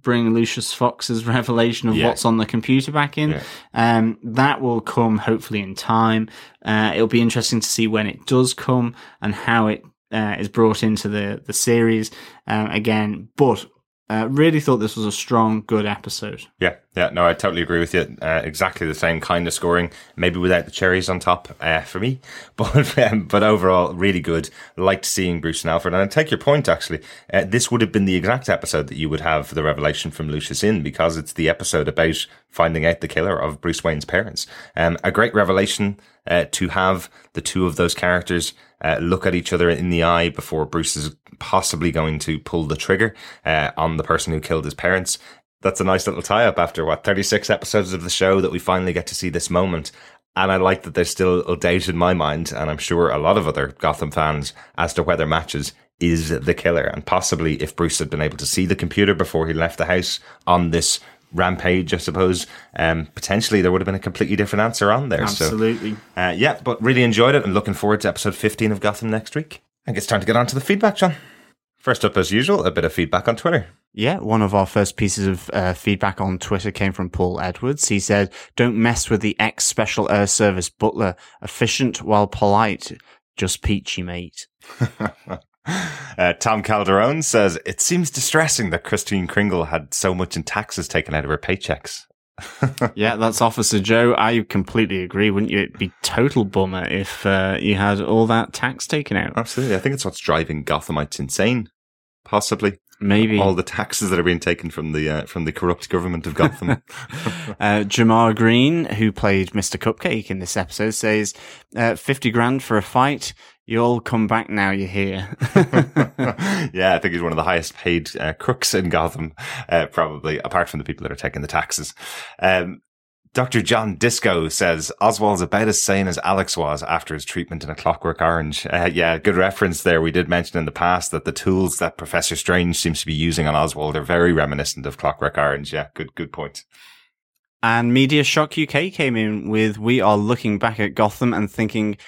bring Lucius Fox's revelation of yeah. what's on the computer back in. Yeah. Um, that will come hopefully in time. Uh, it'll be interesting to see when it does come and how it uh, is brought into the, the series um, again. But I uh, really thought this was a strong, good episode. Yeah, yeah, no, I totally agree with you. Uh, exactly the same kind of scoring, maybe without the cherries on top uh, for me. But um, but overall, really good. Liked seeing Bruce and Alfred. And I take your point, actually. Uh, this would have been the exact episode that you would have the revelation from Lucius in, because it's the episode about finding out the killer of Bruce Wayne's parents. Um, a great revelation uh, to have the two of those characters Uh, look at each other in the eye before Bruce is possibly going to pull the trigger uh, on the person who killed his parents. That's a nice little tie-up after, what, thirty-six episodes of the show that we finally get to see this moment. And I like that there's still a doubt in my mind, and I'm sure a lot of other Gotham fans, as to whether Matches is the killer. And possibly if Bruce had been able to see the computer before he left the house on this rampage, I suppose, um, potentially there would have been a completely different answer on there. Absolutely. So, uh, yeah, but really enjoyed it and looking forward to episode fifteen of Gotham next week. I think it's time to get on to the feedback, John. First up, as usual, a bit of feedback on Twitter. Yeah, one of our first pieces of uh, feedback on Twitter came from Paul Edwards. He said, "Don't mess with the ex-Special Air Service butler. Efficient while polite. Just peachy, mate." Uh, Tom Calderone says, "It seems distressing that Kristen Kringle had so much in taxes taken out of her paychecks." Yeah, that's Officer Joe. I completely agree. Wouldn't you? It'd be total bummer if uh, you had all that tax taken out. Absolutely. I think it's what's driving Gothamites insane. Possibly. Maybe. All the taxes that are being taken from the uh, from the corrupt government of Gotham. uh, Jamar Green, who played Mister Cupcake in this episode, says, uh, fifty grand for a fight. You all come back now you're here." Yeah, I think he's one of the highest paid uh, crooks in Gotham, uh, probably, apart from the people that are taking the taxes. Um, Doctor John Disco says, "Oswald's about as sane as Alex was after his treatment in A Clockwork Orange." Uh, yeah, good reference there. We did mention in the past that the tools that Professor Strange seems to be using on Oswald are very reminiscent of Clockwork Orange. Yeah, good, good point. And Media Shock U K came in with, "We are looking back at Gotham and thinking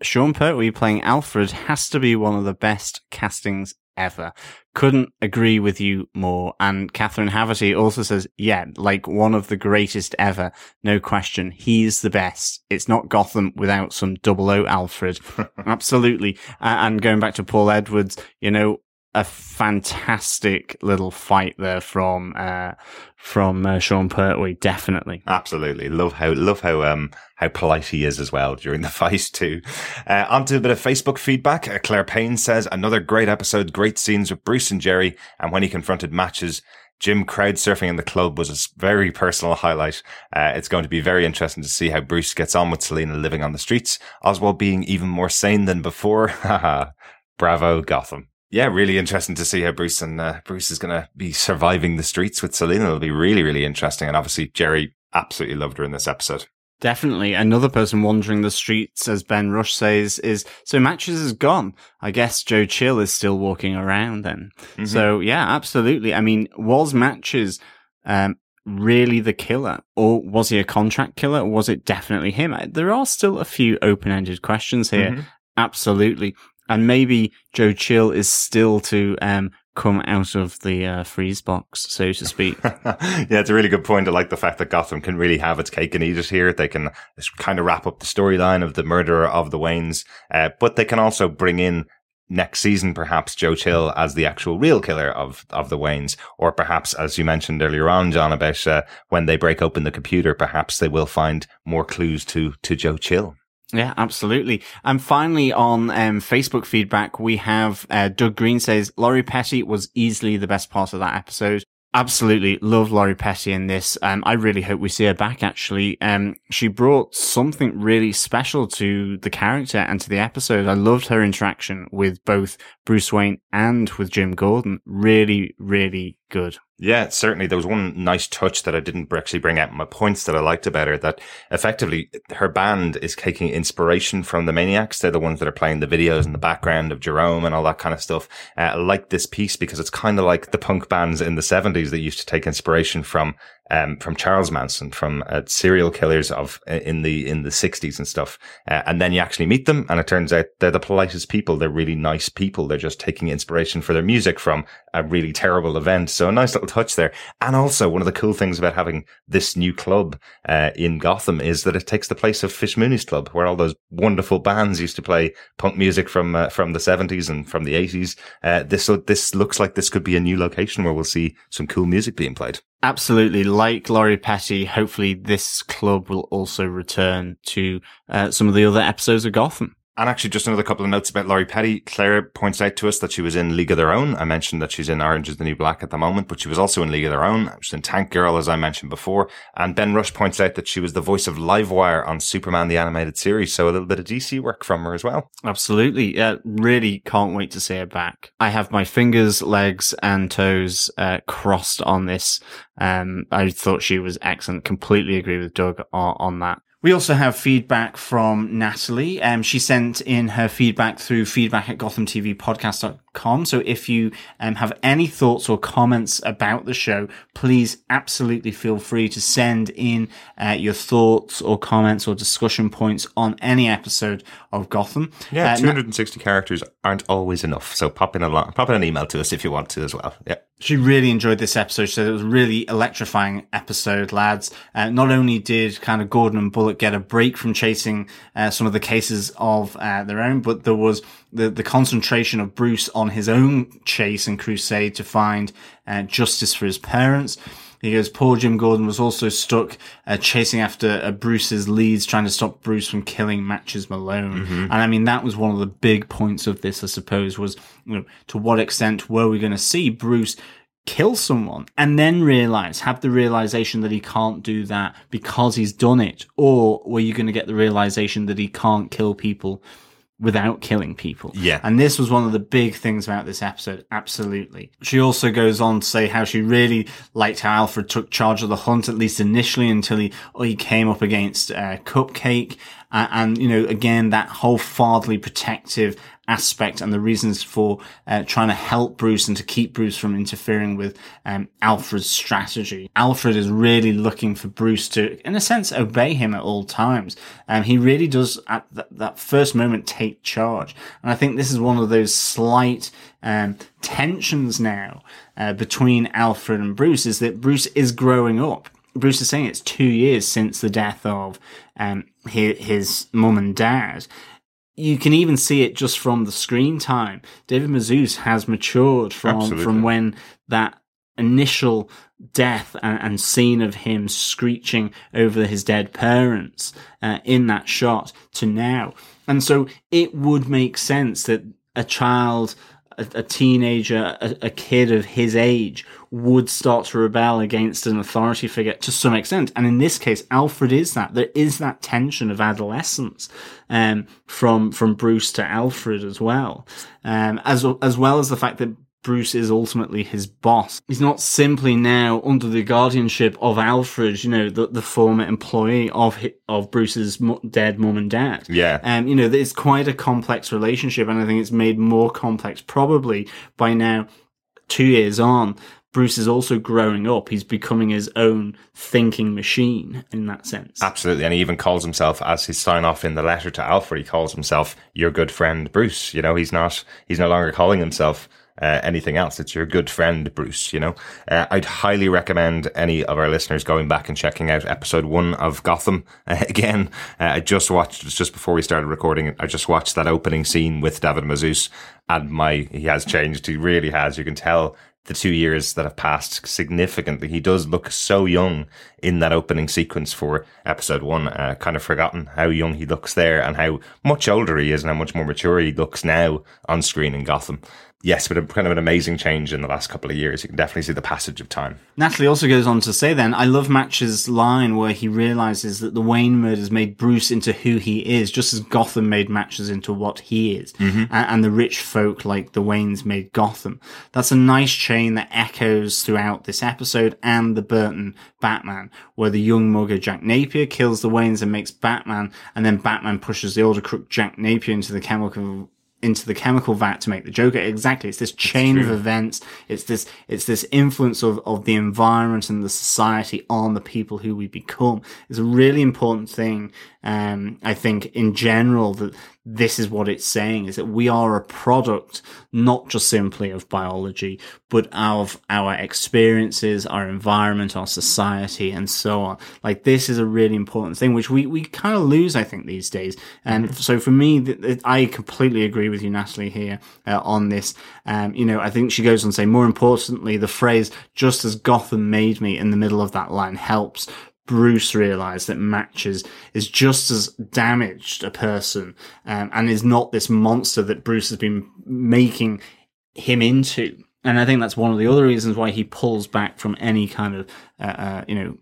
Sean Pertwee playing Alfred has to be one of the best castings ever. Couldn't agree with you more." And Catherine Haverty also says, "Yeah, like one of the greatest ever. No question. He's the best. It's not Gotham without some double O Alfred." Absolutely. Uh, and going back to Paul Edwards, you know, a fantastic little fight there from uh, from uh, Sean Pertwee, definitely. Absolutely, love how love how um how polite he is as well during the fight too. Uh, on to a bit of Facebook feedback. Uh, Claire Payne says, "Another great episode, great scenes with Bruce and Jerry, and when he confronted Matches, Jim crowd surfing in the club was a very personal highlight. Uh, it's going to be very interesting to see how Bruce gets on with Selena living on the streets. Oswald being even more sane than before. Haha, bravo Gotham." Yeah, really interesting to see how Bruce and uh, Bruce is going to be surviving the streets with Selena. It'll be really, really interesting. And obviously, Jerry absolutely loved her in this episode. Definitely. Another person wandering the streets, as Ben Rush says, is, "So Matches is gone. I guess Joe Chill is still walking around then." Mm-hmm. So, yeah, absolutely. I mean, was Matches um, really the killer? Or was he a contract killer? Or was it definitely him? There are still a few open-ended questions here. Mm-hmm. Absolutely. And maybe Joe Chill is still to um, come out of the uh, freeze box, so to speak. Yeah, it's a really good point. I like the fact that Gotham can really have its cake and eat it here. They can kind of wrap up the storyline of the murderer of the Waynes, uh, but they can also bring in next season, perhaps, Joe Chill as the actual real killer of, of the Waynes. Or perhaps, as you mentioned earlier on, John, about uh, when they break open the computer, perhaps they will find more clues to, to Joe Chill. Yeah, absolutely. And finally, on um, Facebook feedback, we have uh, Doug Green says, "Lori Petty was easily the best part of that episode. absolutely love Lori Petty in this. Um, I really hope we see her back, actually. Um, she brought something really special to the character and to the episode. I loved her interaction with both Bruce Wayne and with Jim Gordon. Really, really good. Yeah, certainly. There was one nice touch that I didn't actually bring out in my points that I liked about her, that effectively her band is taking inspiration from the Maniacs. They're the ones that are playing the videos in the background of Jerome and all that kind of stuff. Uh, I like this piece because it's kind of like the punk bands in the seventies that used to take inspiration from um from Charles Manson, from uh, serial killers of in the in the sixties and stuff. Uh, and then you actually meet them, and it turns out they're the politest people. They're really nice people. They're just taking inspiration for their music from a really terrible event. So a nice little touch there. And also, one of the cool things about having this new club uh, in Gotham is that it takes the place of Fish Mooney's Club, where all those wonderful bands used to play punk music from uh, from the seventies and from the eighties. Uh, this this looks like this could be a new location where we'll see some cool music being played. Absolutely. Like Lori Petty, hopefully this club will also return to uh, some of the other episodes of Gotham. And actually, just another couple of notes about Lori Petty. Claire points out to us that she was in League of Their Own. I mentioned that she's in Orange is the New Black at the moment, but she was also in League of Their Own. She's in Tank Girl, as I mentioned before. And Ben Rush points out that she was the voice of Livewire on Superman the Animated Series, so a little bit of D C work from her as well. Absolutely. Uh, really can't wait to see her back. I have my fingers, legs, and toes uh, crossed on this. Um, I thought she was excellent. Completely agree with Doug on, on that. We also have feedback from Natalie. Um, she sent in her feedback through feedback at gotham t v podcast dot com. So if you um, have any thoughts or comments about the show, please absolutely feel free to send in uh, your thoughts or comments or discussion points on any episode of Gotham. Yeah, uh, two hundred sixty Na- characters aren't always enough. So pop in, a lot, pop in an email to us if you want to as well. Yeah. She really enjoyed this episode. She said it was a really electrifying episode, lads. Uh, not only did kind of Gordon and Bullock get a break from chasing uh, some of the cases of uh, their own, but there was the, the concentration of Bruce on his own chase and crusade to find uh, justice for his parents. He goes, poor Jim Gordon was also stuck uh, chasing after uh, Bruce's leads, trying to stop Bruce from killing Matches Malone. Mm-hmm. And I mean, that was one of the big points of this, I suppose, was, you know, to what extent were we going to see Bruce kill someone and then realize, have the realization that he can't do that because he's done it? Or were you going to get the realization that he can't kill people without killing people? Yeah. And this was one of the big things about this episode, absolutely. She also goes on to say how she really liked how Alfred took charge of the hunt, at least initially, until he he came up against uh, Cupcake. Uh, and, you know, again, that whole fatherly protective aspect and the reasons for uh, trying to help Bruce and to keep Bruce from interfering with um, Alfred's strategy. Alfred is really looking for Bruce to, in a sense, obey him at all times. Um, he really does, at th- that first moment, take charge. And I think this is one of those slight um, tensions now uh, between Alfred and Bruce, is that Bruce is growing up. Bruce is saying it's two years since the death of um, his, his mum and dad. You can even see it just from the screen time. David Mazouz has matured from, Absolutely. from when that initial death and, and scene of him screeching over his dead parents uh, in that shot to now. And so it would make sense that a child... a teenager, a kid of his age would start to rebel against an authority figure to some extent. And in this case, Alfred is that. There is that tension of adolescence um, from from Bruce to Alfred as well, um, as, as well as the fact that Bruce is ultimately his boss. He's not simply now under the guardianship of Alfred, you know, the, the former employee of his, of Bruce's mu- dead mum and dad. Yeah. Um, you know, it's quite a complex relationship, and I think it's made more complex probably by now, two years on, Bruce is also growing up. He's becoming his own thinking machine in that sense. Absolutely. And he even calls himself, as his sign off in the letter to Alfred, he calls himself your good friend, Bruce. You know, he's not, he's no longer calling himself Uh, anything else. It's your good friend, Bruce, you know. Uh, I'd highly recommend any of our listeners going back and checking out episode one of Gotham. Uh, again, uh, I just watched, just before we started recording, I just watched that opening scene with David Mazouz, and my, he has changed. He really has. You can tell the two years that have passed significantly. He does look so young in that opening sequence for episode one. Uh, kind of forgotten how young he looks there and how much older he is and how much more mature he looks now on screen in Gotham. yes, but a kind of an amazing change in the last couple of years. You can definitely see the passage of time. Natalie also goes on to say then, I love Match's line where he realizes that the Wayne murders made Bruce into who he is, just as Gotham made Matches into what he is. Mm-hmm. And, and the rich folk like the Waynes made Gotham. That's a nice chain that echoes throughout this episode and the Burton Batman, where the young mugger Jack Napier kills the Waynes and makes Batman, and then Batman pushes the older crook Jack Napier into the chemical... into the chemical vat to make the Joker. Exactly. It's this chain of events. It's this, it's this influence of, of the environment and the society on the people who we become. It's a really important thing. Um, I think in general that this is what it's saying, is that we are a product, not just simply of biology, but of our experiences, our environment, our society, and so on. Like, this is a really important thing, which we, we kind of lose, I think, these days. And so for me, th- th- I completely agree with you, Natalie, here uh, on this. Um, you know, I think she goes on to say, more importantly, the phrase, just as Gotham made me, in the middle of that line helps Bruce realized that Matches is just as damaged a person, um, and is not this monster that Bruce has been making him into. And I think that's one of the other reasons why he pulls back from any kind of, uh, uh, you know,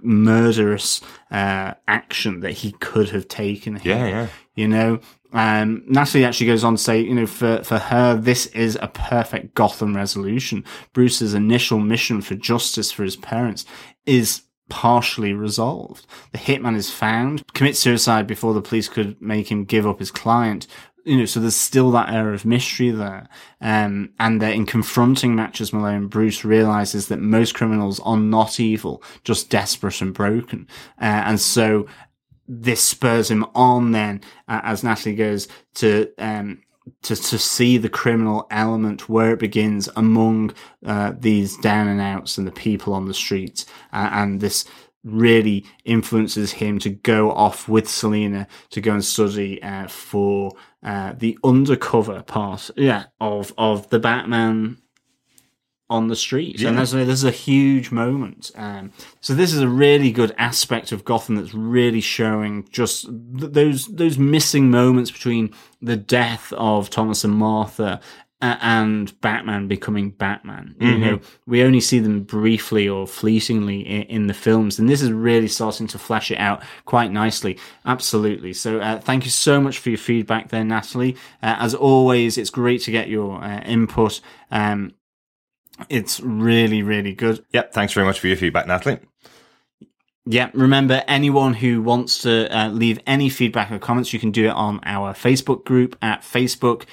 murderous uh, action that he could have taken here. Yeah, yeah. You know, um, Natalie actually goes on to say, you know, for, for her, this is a perfect Gotham resolution. Bruce's initial mission for justice for his parents is partially resolved. The hitman is found, commits suicide before the police could make him give up his client. You know, so there's still that air of mystery there. Um, and that in confronting Matches Malone, Bruce realizes that most criminals are not evil, just desperate and broken. Uh, and so this spurs him on then, uh, as Natalie goes to, um, To, to see the criminal element where it begins among uh, these down and outs and the people on the streets. Uh, and this really influences him to go off with Selena to go and study uh, for uh, the undercover part yeah, of, of the Batman on the streets. Yeah. And that's, this is a huge moment. Um, so this is a really good aspect of Gotham that's really showing just th- those those missing moments between the death of Thomas and Martha uh, and Batman becoming Batman. Mm-hmm. You know, we only see them briefly or fleetingly in, in the films, and this is really starting to flesh it out quite nicely. Absolutely. So uh, thank you so much for your feedback there, Natalie. Uh, as always, it's great to get your uh, input. Um, It's really, really good. Yep, thanks very much for your feedback, Natalie. Yeah, remember, anyone who wants to uh, leave any feedback or comments, you can do it on our Facebook group at facebook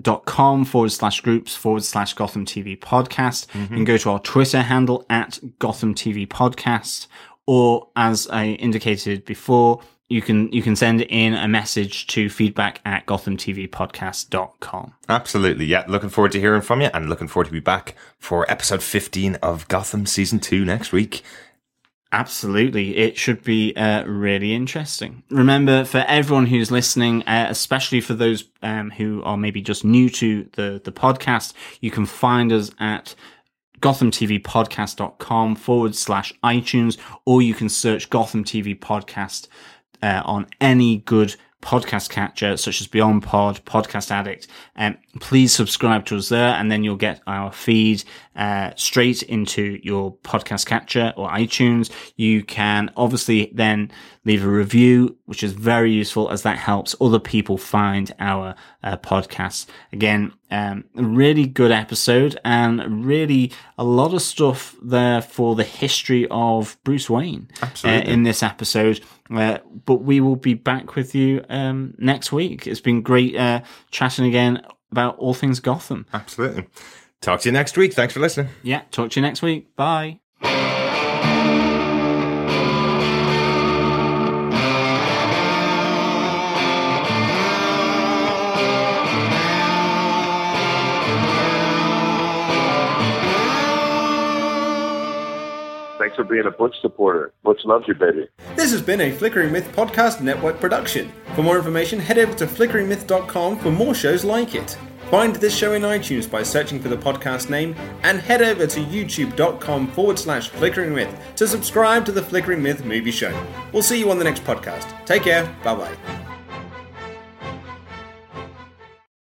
dot com forward slash groups forward slash Gotham T V Podcast. Mm-hmm. You can go to our Twitter handle at Gotham T V Podcast, or as I indicated before, you can you can send in a message to feedback at gotham t v podcast dot com. Absolutely, yeah. Looking forward to hearing from you, and looking forward to be back for episode fifteen of Gotham Season two next week. Absolutely. It should be uh, really interesting. Remember, for everyone who's listening, uh, especially for those um, who are maybe just new to the, the podcast, you can find us at gothamtvpodcast.com forward slash iTunes, or you can search Gotham T V Podcast Uh, on any good podcast catcher, such as Beyond Pod, Podcast Addict. Um, please subscribe to us there, and then you'll get our feed uh, straight into your podcast catcher or iTunes. You can obviously then leave a review, which is very useful, as that helps other people find our uh, podcast. Again, um, really good episode, and really a lot of stuff there for the history of Bruce Wayne uh, in this episode. Uh, but we will be back with you um, next week. It's been great uh, chatting again about all things Gotham. Absolutely. Talk to you next week. Thanks for listening. Yeah, talk to you next week. Bye. Thanks for being a Butch supporter. Butch loves you, baby. This has been a Flickering Myth Podcast Network production. For more information, head over to flickering myth dot com for more shows like it. Find this show in iTunes by searching for the podcast name, and head over to youtube.com forward slash Flickering Myth to subscribe to the Flickering Myth movie show. We'll see you on the next podcast. Take care. Bye-bye.